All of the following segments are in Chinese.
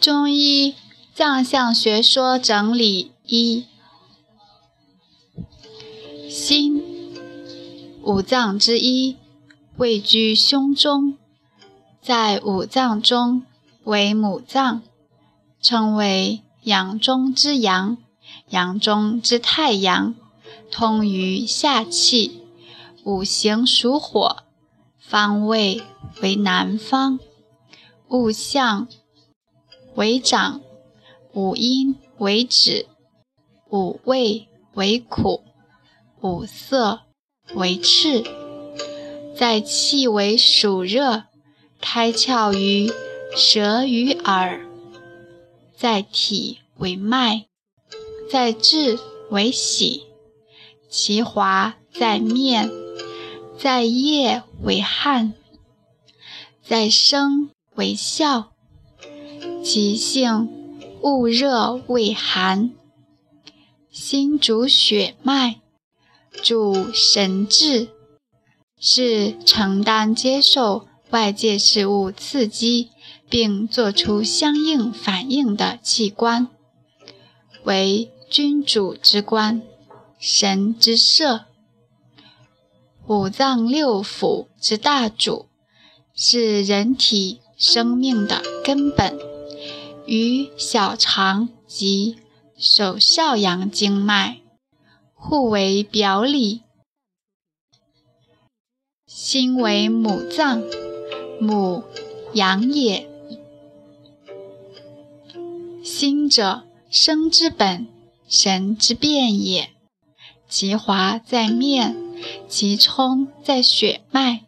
中医藏象学说整理一：心，五脏之一，位居胸中，在五脏中为母脏，称为阳中之阳，阳中之太阳，通于下气，五行属火，方位为南方，物象为掌，五阴为止，五味为苦，五色为赤，在气为暑热，开窍于舌与耳，在体为脉，在志为喜，其华在面，在液为汗，在声为笑，其性恶热畏寒。心主血脉，主神志，是承担接受外界事物刺激并做出相应反应的器官，为君主之官，神之舍。五脏六腑之大主，是人体生命的根本，与小肠及手少阳经脉互为表里。心为母脏，母阳也。心者，生之本，神之变也。其华在面，其充在血脉，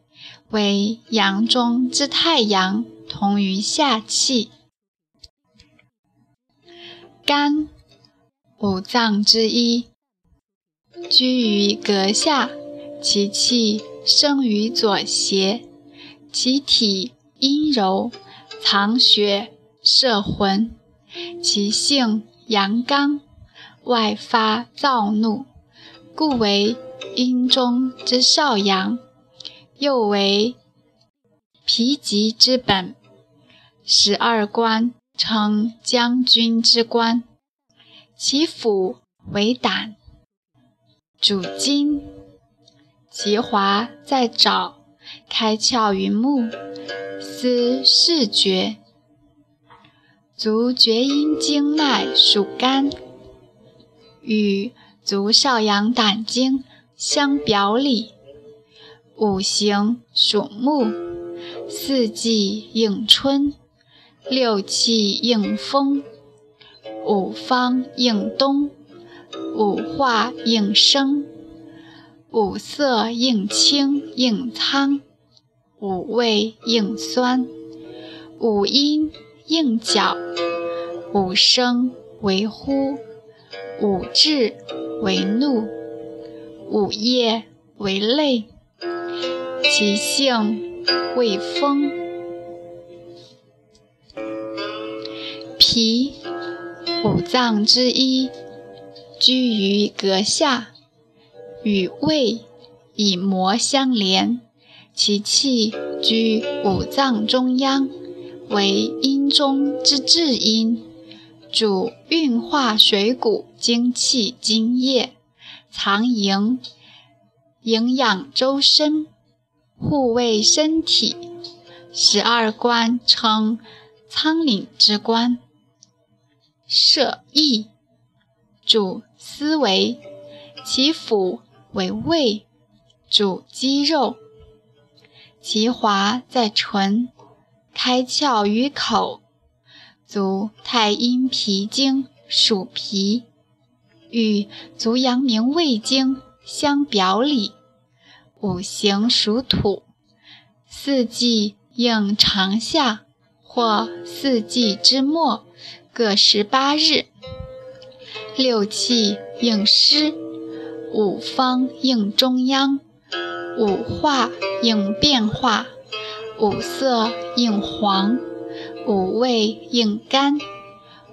为阳中之太阳，同于下气。肝，五脏之一，居于膈下，其气生于左胁，其体阴柔，藏血摄魂，其性阳刚，外发躁怒，故为阴中之少阳，又为脾极之本，12官称将军之官，其腑为胆，主筋，其华在爪，开窍于目，司视觉。足厥阴经脉属肝，与足少阳胆经相表里。五行属木，四季应春，六气应风，五方应冬，五化应生，五色应青应苍，五味应酸，五音应角，五声为呼，五志为怒，五液为泪，其性为风。脾，五脏之一，居于膈下，与胃以膜相连，其气居五脏中央，为阴中之至阴，主运化水谷精气津液，藏营，营养周身，护卫身体，12官称仓廪之官。摄意，主思维，其腑为胃，主肌肉，其华在唇，开窍于口，足太阴脾经属脾，与足阳明胃经相表里。五行属土，四季应长夏或四季之末各18日，六气应湿，五方应中央，五化应变化，五色应黄，五味应甘，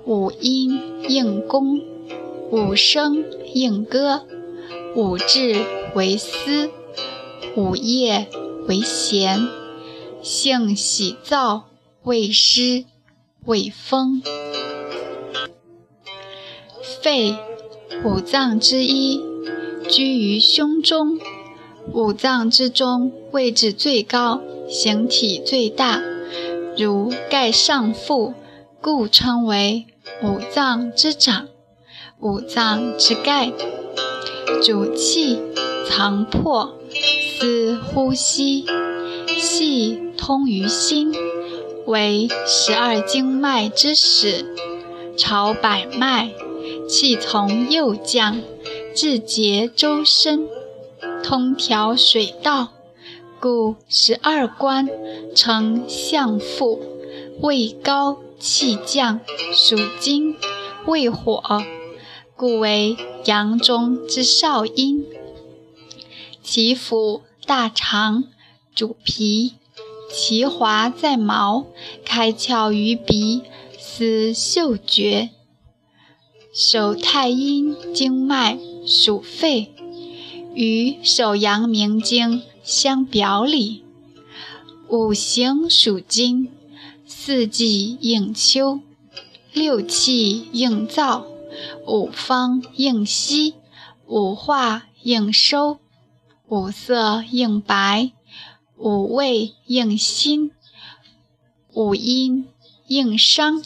五音应弓，五声应歌，五志为思，五液为咸，性喜燥，畏湿、畏风。肺，五脏之一，居于胸中，五脏之中位置最高，形体最大，如盖上腹，故称为五脏之长、五脏之盖。主气、藏魄、司呼吸，气通于心，为12经脉之始，朝百脉，气从右降，至节周身，通调水道，故12关称相父。位高气降，属金，为火，故为阳中之少阴。其府大肠，主脾，其华在毛，开窍于鼻，司嗅觉。手太阴经脉属肺，与手阳明经相表里。五行属金，四季应秋，六气应燥，五方应息，五化应收，五色应白，五味应辛，五阴应伤。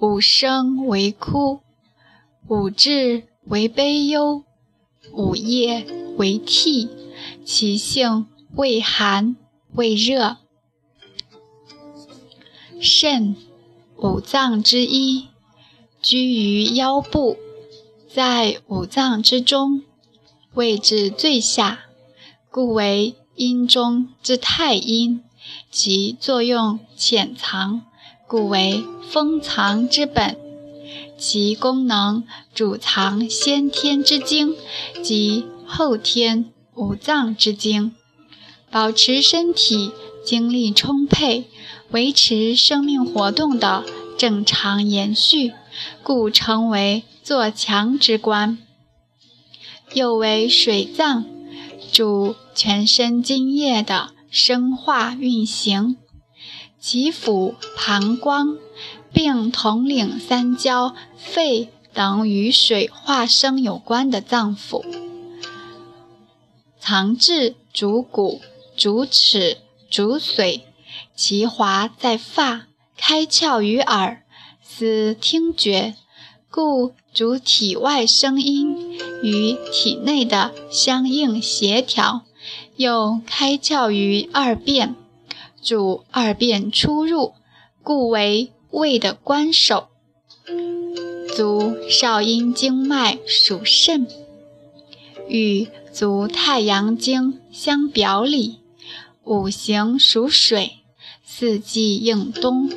五声为哭，五志为悲忧，五液为涕，其性畏寒畏热。肾，五脏之一，居于腰部，在五脏之中，位置最下，故为阴中之太阴，其作用潜藏，故为封藏之本。其功能主藏先天之精及后天五脏之精，保持身体精力充沛，维持生命活动的正常延续，故称为作强之官。又为水脏，主全身津液的生化运行。其府膀胱，并统领3焦、肺等与水化生有关的脏腑。藏志主骨、主齿、主髓，其华在发，开窍于耳，司听觉，故主体外声音与体内的相应协调。又开窍于二便，主二便出入，故为胃的官守。足少阴经脉属肾，与足太阳经相表里。五行属水，四季应冬，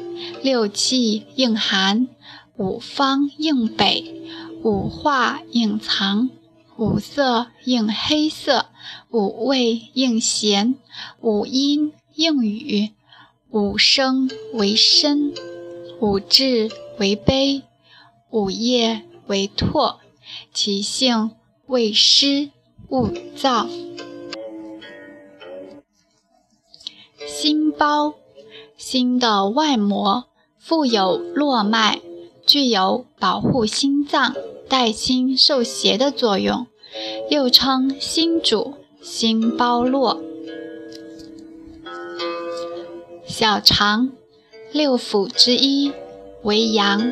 六气应寒，五方应北，五化应藏，五色应黑色，五味应咸，五音应雨，五声为声，五志为悲，五液为唾，其性畏湿畏燥。心包，心的外膜附有络脉，具有保护心脏、带心受邪的作用，又称心主、心包络。小肠，六腑之一，为阳，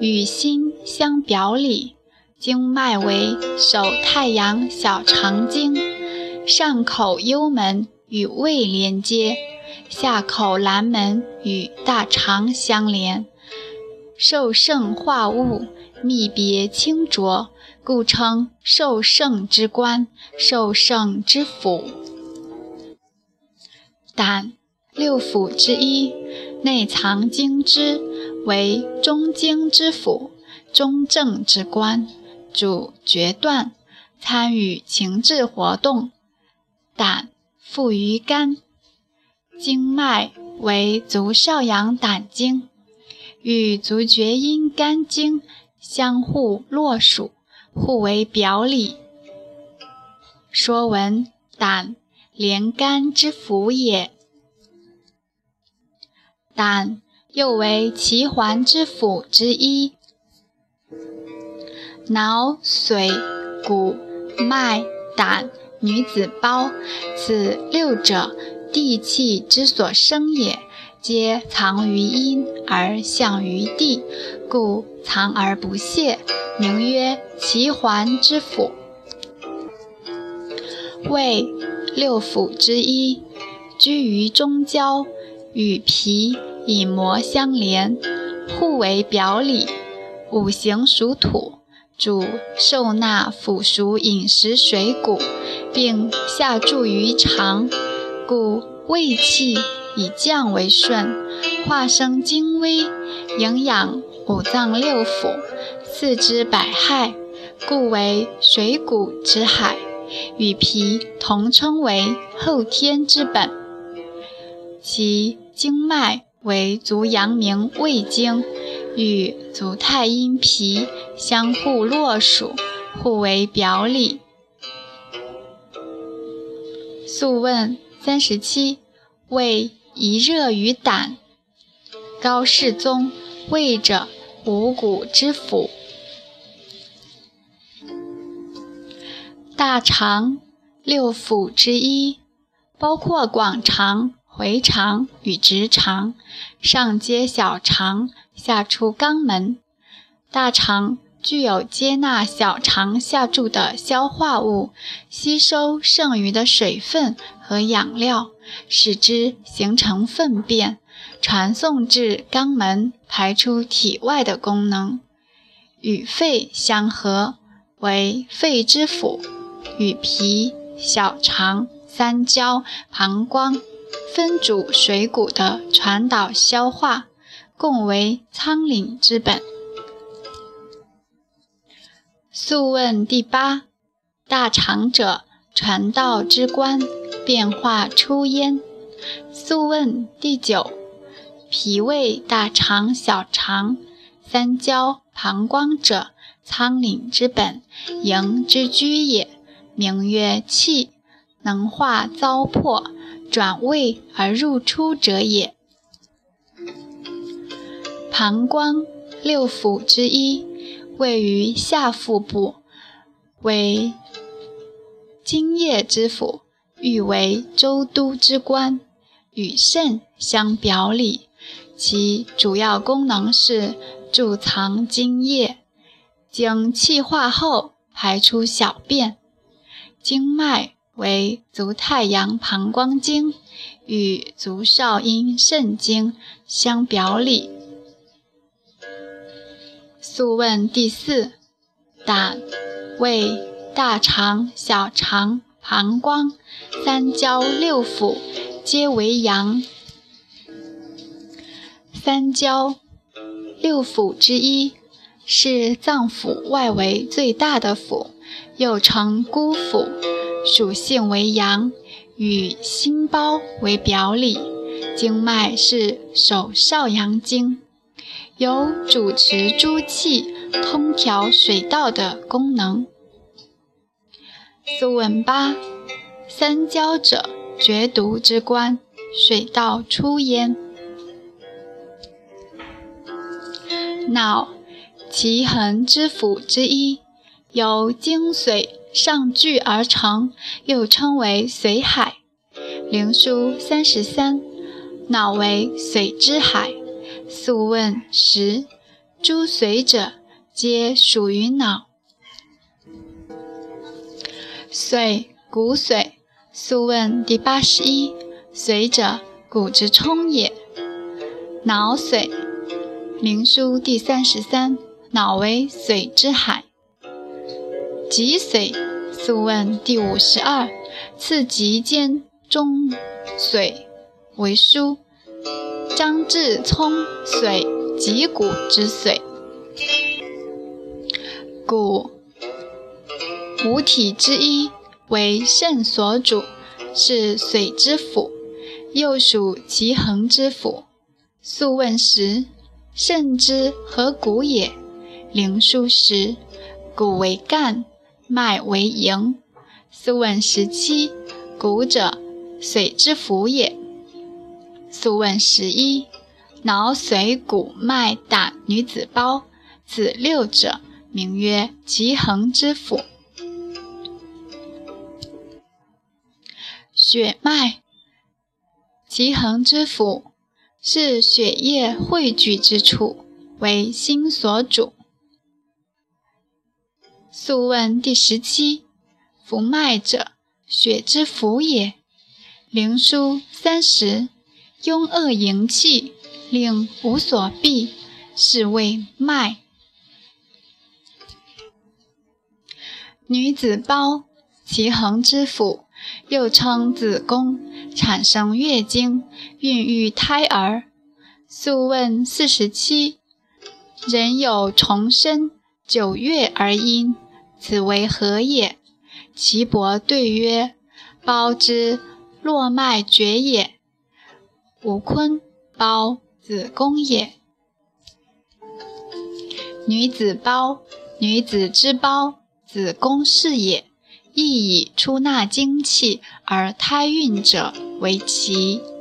与心相表里，经脉为手太阳小肠经，上口幽门与胃连接，下口阑门与大肠相连，受盛化物，密别清浊，故称受盛之官、受盛之府。胆，六腑之一，内藏经支，为中经之府，中正之官，主决断，参与情志活动。胆附于肝，经脉为足少阳胆经，与足厥阴肝经相互络属，互为表里。说文：胆，连肝之府也。但又为齐桓之府之一。脑、髓、骨、脉、胆、女子胞，此六者，地气之所生也，皆藏于阴而向于地，故藏而不泄，名曰齐桓之府。胃，六腑之一，居于中焦，与脾以膜相连，互为表里。五行属土，主受纳腐熟饮食水谷，并下注于肠，故胃气以降为顺，化生精微，营养五脏六腑，四肢百骸，故为水谷之海，与脾同称为后天之本。其经脉为足阳明胃经，与足太阴脾相互络属，互为表里。素问37，胃宜热于胆。高适宗，胃者，五谷之府。大肠，六腑之一，包括广肠、回肠与直肠，上接小肠，下出肛门。大肠具有接纳小肠下注的消化物，吸收剩余的水分和养料，使之形成粪便，传送至肛门，排出体外的功能。与肺相合，为肺之府，与脾、小肠、三焦、膀胱分主水谷的传导消化，共为仓廪之本。素问第8，大肠者，传道之官，变化出焉。素问第9，脾胃大肠小肠三焦膀胱者，仓廪之本，营之居也，名曰气，能化糟粕，转胃而入出者也。膀胱，六腑之一，位于下腹部，为津液之府，欲为周都之官，与肾相表里。其主要功能是贮藏津液，经气化后排出小便。经脉为足太阳膀胱经，与足少阴肾经相表里。素问第4，胆、胃、大肠、小肠、膀胱、三焦六腑，皆为阳。三焦，六腑之一，是脏腑外围最大的腑，又称孤腑，属性为阳，与心包为表里。经脉是手少阳经，有主持诸气、通调水道的功能。素问8，三焦者，决毒之官，水道出焉。脑，奇恒之府之一，由精髓上聚而成，又称为髓海。灵枢33，脑为髓之海。素问10，诸髓者，皆属于脑。髓，骨髓。素问第81，髓者，骨之充也。脑髓，灵枢第33，脑为髓之海。脊髓，素问第52，次脊间中髓为枢，张至聪髓，脊骨之髓。骨，五体之一，为肾所主，是髓之府，又属奇恒之府。素问10，肾之合骨也。灵枢10，骨为干，脉为营。素问17，骨者，髓之府也。素问11，挠髓骨脉胆女子包，此六者名曰极恒之府。血脉，极恒之府，是血液汇聚之处，为心所主。素问第17，浮脉者，血之府也。灵枢30，痈恶营气，令无所避，是谓脉。女子胞，其恒之府，又称子宫，产生月经，孕育胎儿。素问47，人有重生，9月而阴，此为何也？岐伯对曰：胞之络脉厥也，吾髡胞子宫也。女子胞，女子之胞，子宫是也。亦以出纳精气而胎孕者为奇。